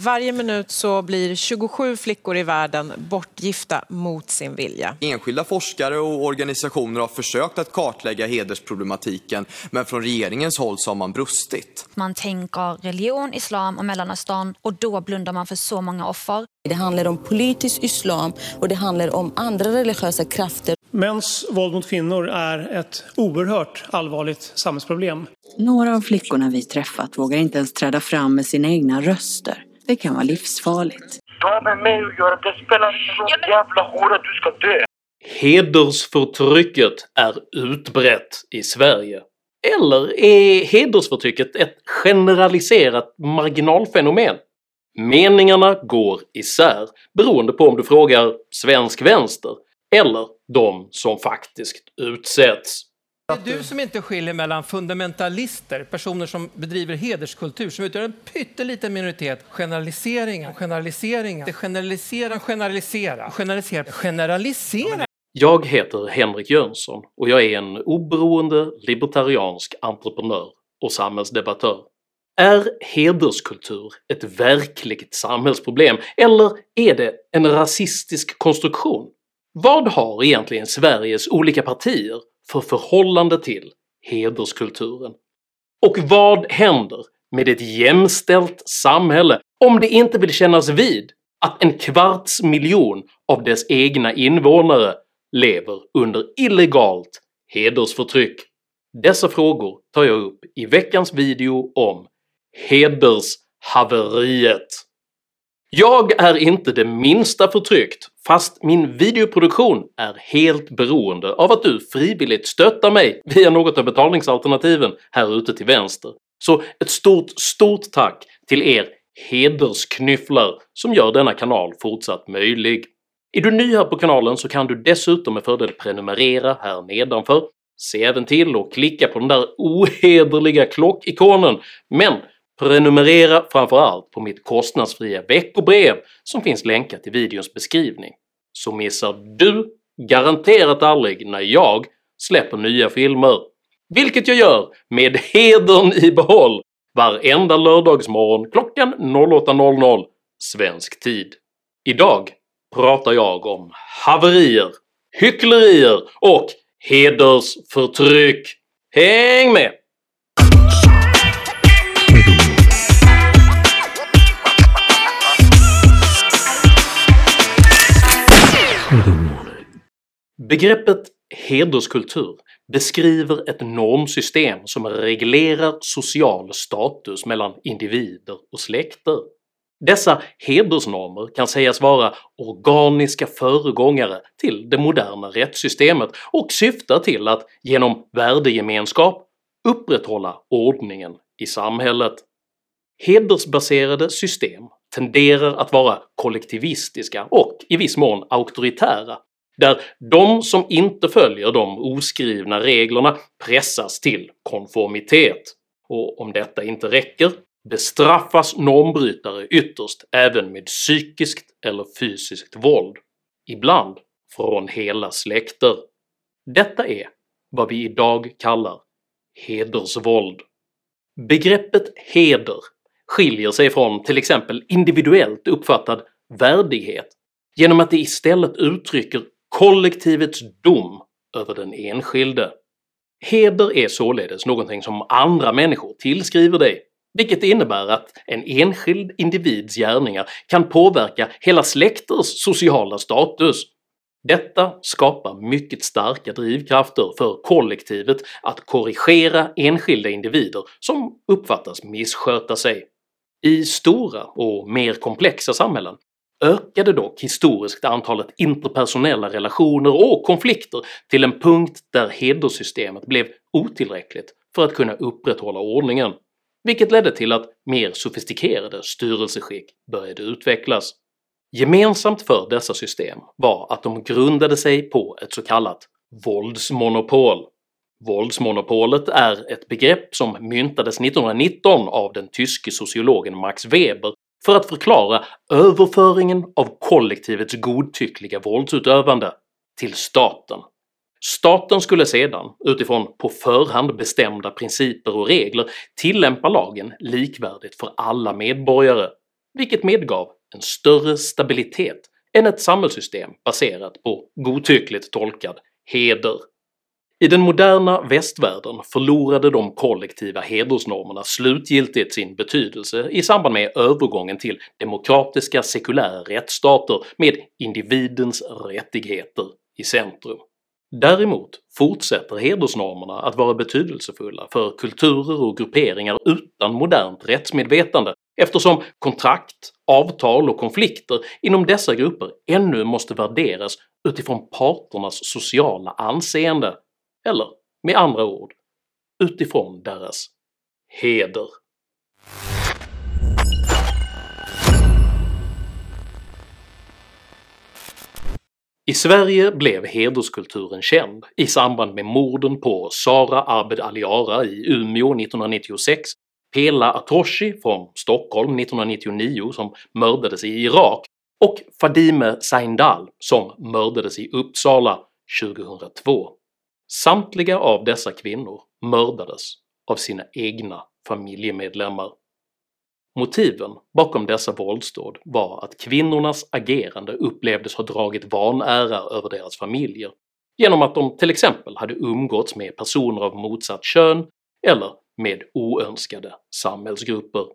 Varje minut så blir 27 flickor i världen bortgifta mot sin vilja. Enskilda forskare och organisationer har försökt att kartlägga hedersproblematiken, men från regeringens håll så har man brustit. Man tänker religion, islam och Mellanöstern, och då blundar man för så många offer. Det handlar om politisk islam och det handlar om andra religiösa krafter. Mäns våld mot kvinnor är ett oerhört allvarligt samhällsproblem. Några av flickorna vi träffat vågar inte ens träda fram med sina egna röster. Det kan vara livsfarligt. De är med och gör det, spelar så jävla hårda, du ska dö. Hedersförtrycket är utbrett i Sverige. Eller är hedersförtrycket ett generaliserat marginalfenomen? Meningarna går isär beroende på om du frågar svensk vänster eller de som faktiskt utsätts. Det är du som inte skiljer mellan fundamentalister, personer som bedriver hederskultur, som utgör en pytteliten minoritet. Generalisera. Jag heter Henrik Jönsson och jag är en oberoende libertariansk entreprenör och samhällsdebattör. Är hederskultur ett verkligt samhällsproblem eller är det en rasistisk konstruktion? Vad har egentligen Sveriges olika partier för förhållande till hederskulturen? Och vad händer med ett jämställt samhälle om det inte vill kännas vid att 25 miljoner av dess egna invånare lever under illegalt hedersförtryck? Dessa frågor tar jag upp i veckans video om hedershaveriet. Jag är inte det minsta förtryckt, fast min videoproduktion är helt beroende av att du frivilligt stöttar mig via något av betalningsalternativen här ute till vänster. Så ett stort tack till er hedersknyfflar som gör denna kanal fortsatt möjlig. Är du ny här på kanalen så kan du dessutom med fördel prenumerera här nedanför. Se även till att klicka på den där ohederliga klockikonen, men prenumerera framförallt på mitt kostnadsfria veckobrev som finns länkat i videons beskrivning, så missar du garanterat aldrig när jag släpper nya filmer, vilket jag gör med hedern i behåll varenda lördagsmorgon klockan 08.00 svensk tid. Idag pratar jag om haverier, hycklerier och hedersförtryck. Häng med! Begreppet hederskultur beskriver ett normsystem som reglerar social status mellan individer och släkter. Dessa hedersnormer kan sägas vara organiska föregångare till det moderna rättssystemet och syftar till att genom värdegemenskap upprätthålla ordningen i samhället. Hedersbaserade system tenderar att vara kollektivistiska och i viss mån auktoritära, där de som inte följer de oskrivna reglerna pressas till konformitet, och om detta inte räcker bestraffas normbrytare ytterst även med psykiskt eller fysiskt våld, ibland från hela släkter. Detta är vad vi idag kallar hedersvåld. Begreppet heder skiljer sig från till exempel individuellt uppfattad värdighet genom att det istället uttrycker kollektivets dom över den enskilde. Heder är således någonting som andra människor tillskriver dig, vilket innebär att en enskild individs gärningar kan påverka hela släkters sociala status. Detta skapar mycket starka drivkrafter för kollektivet att korrigera enskilda individer som uppfattas missköta sig. I stora och mer komplexa samhällen ökade dock historiskt antalet interpersonella relationer och konflikter till en punkt där hederssystemet blev otillräckligt för att kunna upprätthålla ordningen, vilket ledde till att mer sofistikerade styrelseskick började utvecklas. Gemensamt för dessa system var att de grundade sig på ett så kallat våldsmonopol. Våldsmonopolet är ett begrepp som myntades 1919 av den tyske sociologen Max Weber för att förklara överföringen av kollektivets godtyckliga våldsutövande till staten. Staten skulle sedan, utifrån på förhand bestämda principer och regler, tillämpa lagen likvärdigt för alla medborgare, vilket medgav en större stabilitet än ett samhällssystem baserat på godtyckligt tolkad heder. I den moderna västvärlden förlorade de kollektiva hedersnormerna slutgiltigt sin betydelse i samband med övergången till demokratiska sekulära rättsstater med individens rättigheter i centrum. Däremot fortsätter hedersnormerna att vara betydelsefulla för kulturer och grupperingar utan modernt rättsmedvetande, eftersom kontrakt, avtal och konflikter inom dessa grupper ännu måste värderas utifrån parternas sociala anseende, eller med andra ord, utifrån deras heder. I Sverige blev hederskulturen känd i samband med morden på Sara Abed Aliara i Umeå 1996, Pela Atoshi från Stockholm 1999 som mördades i Irak och Fadime Saindal som mördades i Uppsala 2002. Samtliga av dessa kvinnor mördades av sina egna familjemedlemmar. Motiven bakom dessa våldsdåd var att kvinnornas agerande upplevdes ha dragit vanära över deras familjer genom att de till exempel hade umgåtts med personer av motsatt kön eller med oönskade samhällsgrupper.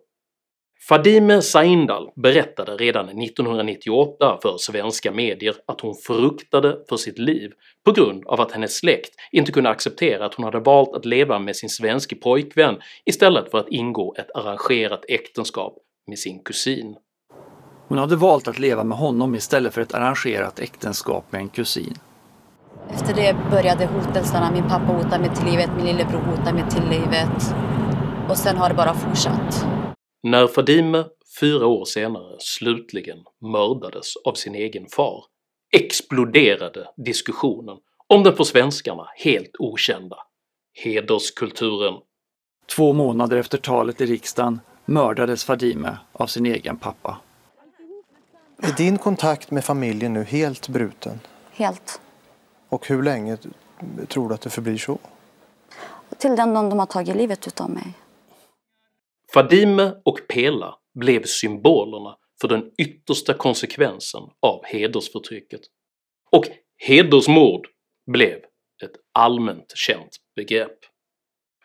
Fadime Saindal berättade redan 1998 för svenska medier att hon fruktade för sitt liv på grund av att hennes släkt inte kunde acceptera att hon hade valt att leva med sin svenska pojkvän istället för att ingå ett arrangerat äktenskap med sin kusin. Hon hade valt att leva med honom istället för ett arrangerat äktenskap med en kusin. Efter det började hotelserna, min pappa hotade mig till livet, min lillebror hotade mig till livet och sen har det bara fortsatt. När Fadime 4 år senare slutligen mördades av sin egen far exploderade diskussionen om den för svenskarna helt okända hederskulturen. 2 månader efter talet i riksdagen mördades Fadime av sin egen pappa. Är din kontakt med familjen nu helt bruten? Helt. Och hur länge tror du att det förblir så? Till den de har tagit livet utav mig. Fadime och Pela blev symbolerna för den yttersta konsekvensen av hedersförtrycket. Och hedersmord blev ett allmänt känt begrepp.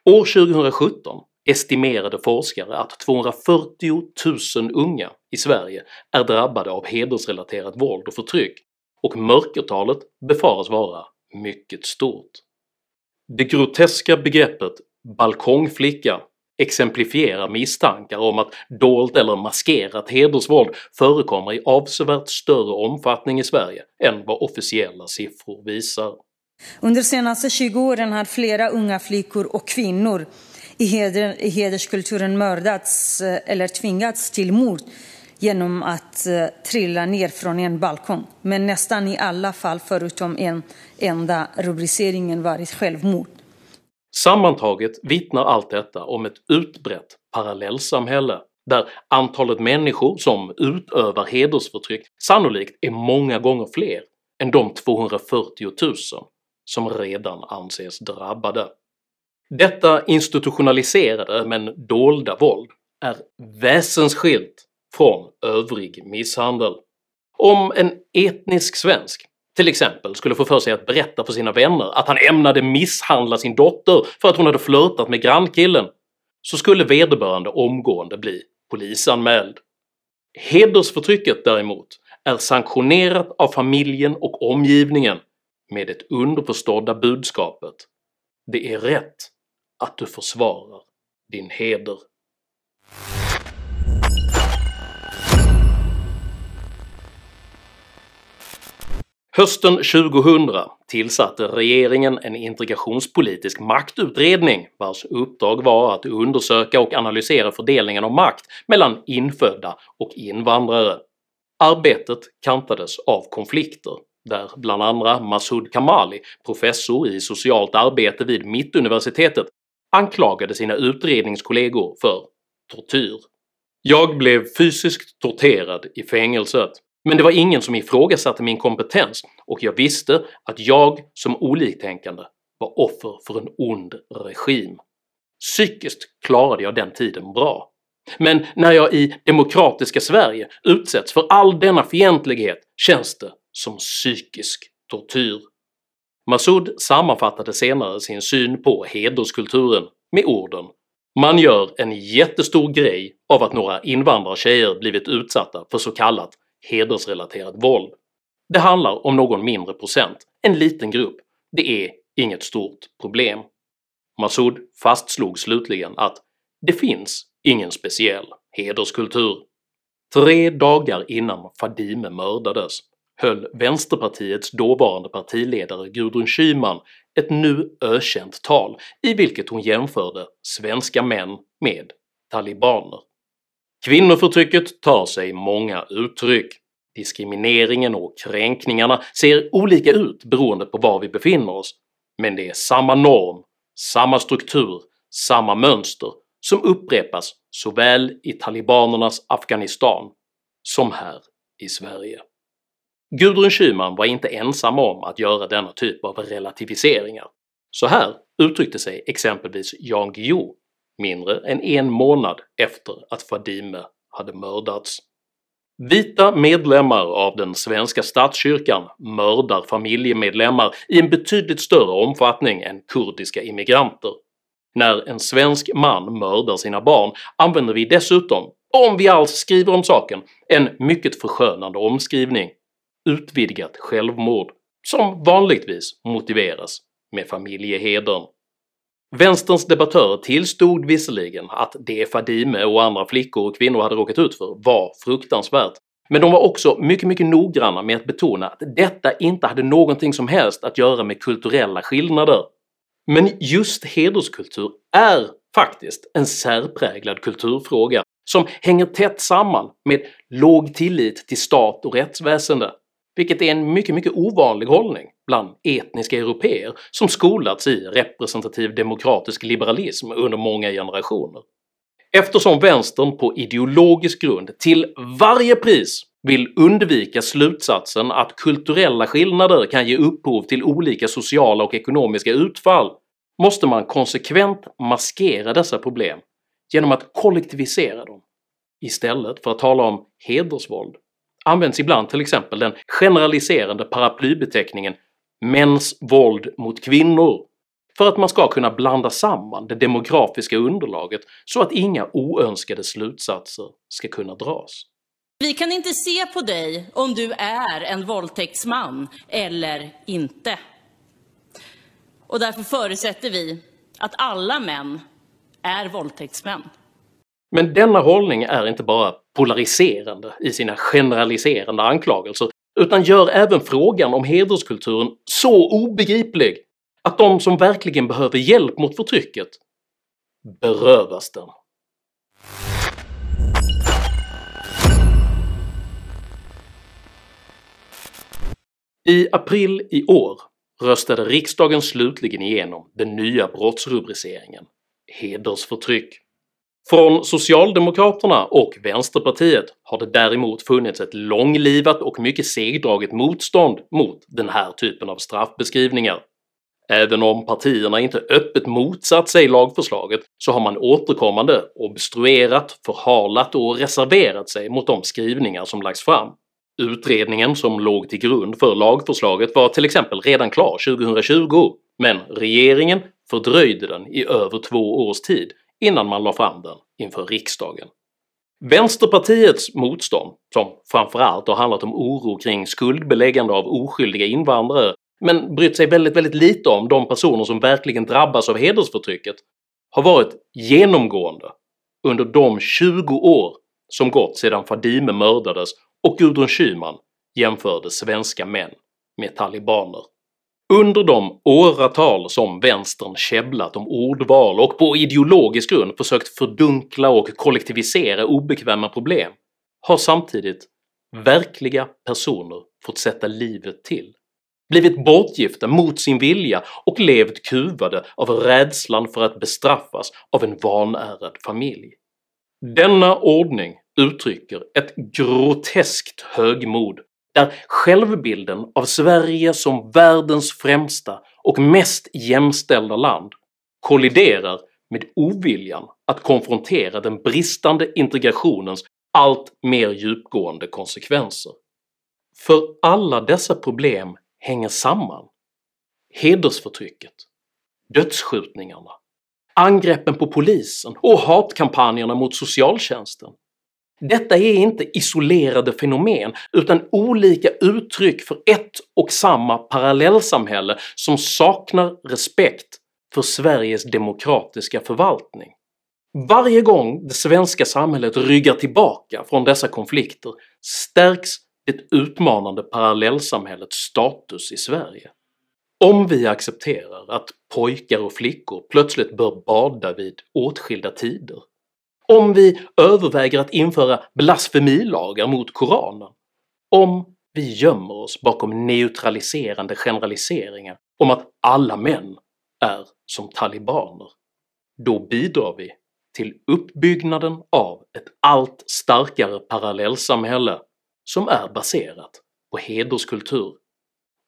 År 2017 estimerade forskare att 240 000 unga i Sverige är drabbade av hedersrelaterat våld och förtryck, och mörkertalet befaras vara mycket stort. Det groteska begreppet balkongflicka exemplifierar misstankar om att dolt eller maskerat hedersvåld förekommer i avsevärt större omfattning i Sverige än vad officiella siffror visar. Under senaste 20 åren har flera unga flickor och kvinnor i hederskulturen mördats eller tvingats till mord genom att trilla ner från en balkong. Men nästan i alla fall förutom en enda rubriceringen varit självmord. Sammantaget vittnar allt detta om ett utbrett parallellsamhälle där antalet människor som utövar hedersförtryck sannolikt är många gånger fler än de 240 000 som redan anses drabbade. Detta institutionaliserade men dolda våld är väsensskilt från övrig misshandel. Om en etnisk svensk till exempel skulle få för sig att berätta för sina vänner att han ämnade misshandla sin dotter för att hon hade flörtat med grannkillen, så skulle vederbörande omgående bli polisanmäld. Hedersförtrycket däremot är sanktionerat av familjen och omgivningen med det underförstådda budskapet: det är rätt att du försvarar din heder. Hösten 2000 tillsatte regeringen en integrationspolitisk maktutredning vars uppdrag var att undersöka och analysera fördelningen av makt mellan infödda och invandrare. Arbetet kantades av konflikter, där bland andra Masoud Kamali, professor i socialt arbete vid Mittuniversitetet, anklagade sina utredningskollegor för tortyr. “Jag blev fysiskt torterad i fängelset. Men det var ingen som ifrågasatte min kompetens och jag visste att jag som oliktänkande var offer för en ond regim. Psykiskt klarade jag den tiden bra. Men när jag i demokratiska Sverige utsätts för all denna fientlighet känns det som psykisk tortyr. Masoud sammanfattade senare sin syn på hederskulturen med orden “Man gör en jättestor grej av att några invandrartjejer blivit utsatta för så kallat hedersrelaterat våld. Det handlar om någon mindre procent, en liten grupp, det är inget stort problem.” Masoud fastslog slutligen att “det finns ingen speciell hederskultur.” 3 dagar innan Fadime mördades höll Vänsterpartiets dåvarande partiledare Gudrun Schyman ett nu ökänt tal i vilket hon jämförde svenska män med talibaner. Kvinnoförtrycket tar sig många uttryck. Diskrimineringen och kränkningarna ser olika ut beroende på var vi befinner oss, men det är samma norm, samma struktur, samma mönster som upprepas såväl i talibanernas Afghanistan som här i Sverige. Gudrun Schyman var inte ensam om att göra denna typ av relativiseringar. Så här uttryckte sig exempelvis Jan Guillou mindre än 1 månad efter att Fadime hade mördats. “Vita medlemmar av den svenska statskyrkan mördar familjemedlemmar i en betydligt större omfattning än kurdiska immigranter. När en svensk man mördar sina barn använder vi dessutom, om vi alls skriver om saken, en mycket förskönande omskrivning. Utvidgat självmord som vanligtvis motiveras med familjeheden.” Vänsterns debattörer tillstod visserligen att det Fadime och andra flickor och kvinnor hade råkat ut för var fruktansvärt, men de var också mycket noggranna med att betona att detta inte hade någonting som helst att göra med kulturella skillnader. Men just hederskultur är faktiskt en särpräglad kulturfråga som hänger tätt samman med låg tillit till stat och rättsväsende, vilket är en mycket ovanlig hållning bland etniska européer som skolats i representativ demokratisk liberalism under många generationer. Eftersom vänstern på ideologisk grund till varje pris vill undvika slutsatsen att kulturella skillnader kan ge upphov till olika sociala och ekonomiska utfall måste man konsekvent maskera dessa problem genom att kollektivisera dem. Istället för att tala om hedersvåld används ibland till exempel den generaliserande paraplybeteckningen “mäns våld mot kvinnor” för att man ska kunna blanda samman det demografiska underlaget så att inga oönskade slutsatser ska kunna dras. Vi kan inte se på dig om du är en våldtäktsman eller inte. Och därför förutsätter vi att alla män är våldtäktsmän. Men denna hållning är inte bara polariserande i sina generaliserande anklagelser utan gör även frågan om hederskulturen så obegriplig att de som verkligen behöver hjälp mot förtrycket berövas den. I april i år röstade riksdagen slutligen igenom den nya brottsrubriceringen hedersförtryck. Från Socialdemokraterna och Vänsterpartiet har det däremot funnits ett långlivat och mycket segdraget motstånd mot den här typen av straffbeskrivningar. Även om partierna inte öppet motsatt sig lagförslaget så har man återkommande obstruerat, förhalat och reserverat sig mot de skrivningar som lagts fram. Utredningen som låg till grund för lagförslaget var till exempel redan klar 2020, men regeringen fördröjde den i över 2 års tid innan man la fram den inför riksdagen. Vänsterpartiets motstånd, som framförallt har handlat om oro kring skuldbeläggande av oskyldiga invandrare men brytt sig väldigt lite om de personer som verkligen drabbas av hedersförtrycket, har varit genomgående under de 20 år som gått sedan Fadime mördades och Gudrun Schyman jämförde svenska män med talibaner. Under de åratal som vänstern käbblat om ordval och på ideologisk grund försökt fördunkla och kollektivisera obekväma problem har samtidigt verkliga personer fått sätta livet till, blivit bortgifta mot sin vilja och levt kuvade av rädslan för att bestraffas av en vanärad familj. Denna ordning uttrycker ett groteskt högmod där självbilden av Sverige som världens främsta och mest jämställda land kolliderar med oviljan att konfrontera den bristande integrationens allt mer djupgående konsekvenser. För alla dessa problem hänger samman. Hedersförtrycket, dödsskjutningarna, angreppen på polisen och hatkampanjerna mot socialtjänsten. Detta är inte isolerade fenomen utan olika uttryck för ett och samma parallellsamhälle som saknar respekt för Sveriges demokratiska förvaltning. Varje gång det svenska samhället ryggar tillbaka från dessa konflikter stärks det utmanande parallellsamhällets status i Sverige. Om vi accepterar att pojkar och flickor plötsligt bör bada vid åtskilda tider, om vi överväger att införa blasfemilagar mot Koranen, om vi gömmer oss bakom neutraliserande generaliseringar om att alla män är som talibaner, då bidrar vi till uppbyggnaden av ett allt starkare parallellsamhälle som är baserat på hederskultur.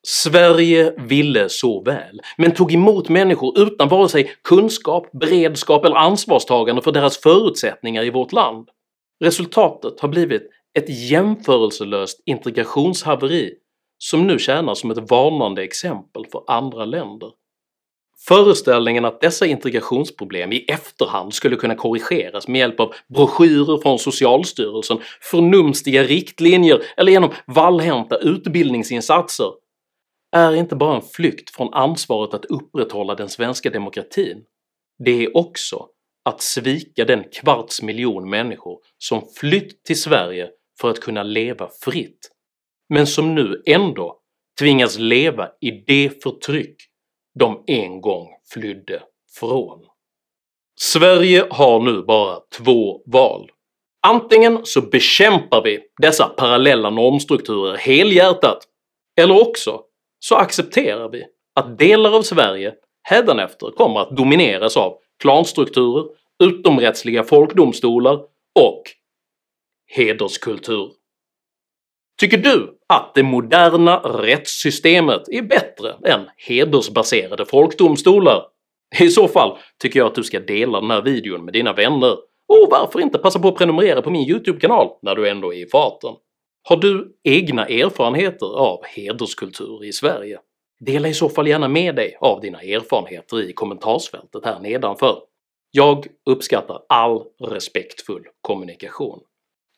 Sverige ville så väl, men tog emot människor utan vare sig kunskap, beredskap eller ansvarstagande för deras förutsättningar i vårt land. Resultatet har blivit ett jämförelselöst integrationshaveri som nu tjänar som ett varnande exempel för andra länder. Föreställningen att dessa integrationsproblem i efterhand skulle kunna korrigeras med hjälp av broschyrer från Socialstyrelsen, förnumstiga riktlinjer eller genom vallhänta utbildningsinsatser är inte bara en flykt från ansvaret att upprätthålla den svenska demokratin. Det är också att svika den 250 000 människor som flytt till Sverige för att kunna leva fritt, men som nu ändå tvingas leva i det förtryck de en gång flydde från. Sverige har nu bara två val. Antingen så bekämpar vi dessa parallella normstrukturer helhjärtat, eller också så accepterar vi att delar av Sverige hädanefter kommer att domineras av klanstrukturer, utomrättsliga folkdomstolar och hederskultur. Tycker du att det moderna rättssystemet är bättre än hedersbaserade folkdomstolar? I så fall tycker jag att du ska dela den här videon med dina vänner, och varför inte passa på att prenumerera på min YouTube-kanal när du ändå är i farten. Har du egna erfarenheter av hederskultur i Sverige? Dela i så fall gärna med dig av dina erfarenheter i kommentarsfältet här nedanför. Jag uppskattar all respektfull kommunikation.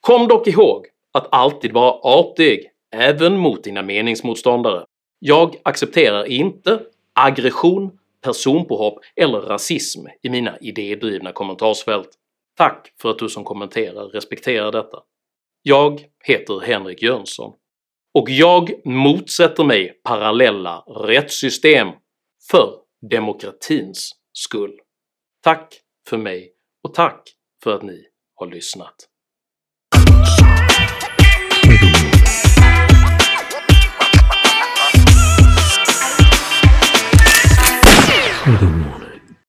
Kom dock ihåg att alltid vara artig, även mot dina meningsmotståndare. Jag accepterar inte aggression, personpåhopp eller rasism i mina idédrivna kommentarsfält. Tack för att du som kommenterar respekterar detta. Jag heter Henrik Jönsson, och jag motsätter mig parallella rättssystem för demokratins skull. Tack för mig, och tack för att ni har lyssnat.